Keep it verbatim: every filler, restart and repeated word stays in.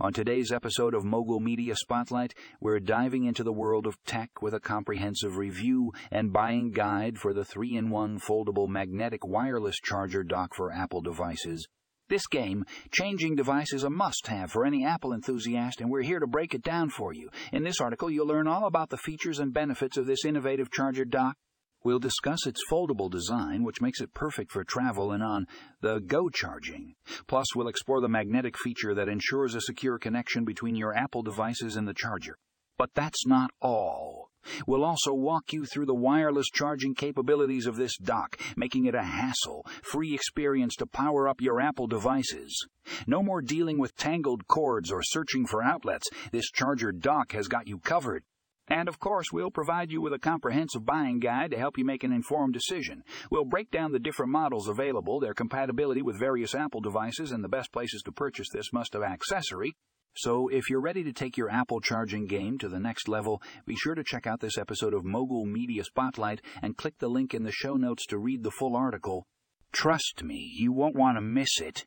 On today's episode of Mogul Media Spotlight, we're diving into the world of tech with a comprehensive review and buying guide for the three in one foldable magnetic wireless charger dock for Apple devices. This game, Changing Device, is a must-have for any Apple enthusiast, and we're here to break it down for you. In this article, you'll learn all about the features and benefits of this innovative charger dock. We'll discuss its foldable design, which makes it perfect for travel and on-the-go charging. Plus, we'll explore the magnetic feature that ensures a secure connection between your Apple devices and the charger. But that's not all. We'll also walk you through the wireless charging capabilities of this dock, making it a hassle-free experience to power up your Apple devices. No more dealing with tangled cords or searching for outlets. This charger dock has got you covered. And, of course, we'll provide you with a comprehensive buying guide to help you make an informed decision. We'll break down the different models available, their compatibility with various Apple devices, and the best places to purchase this must-have accessory. So, if you're ready to take your Apple charging game to the next level, be sure to check out this episode of Mogul Media Spotlight and click the link in the show notes to read the full article. Trust me, you won't want to miss it.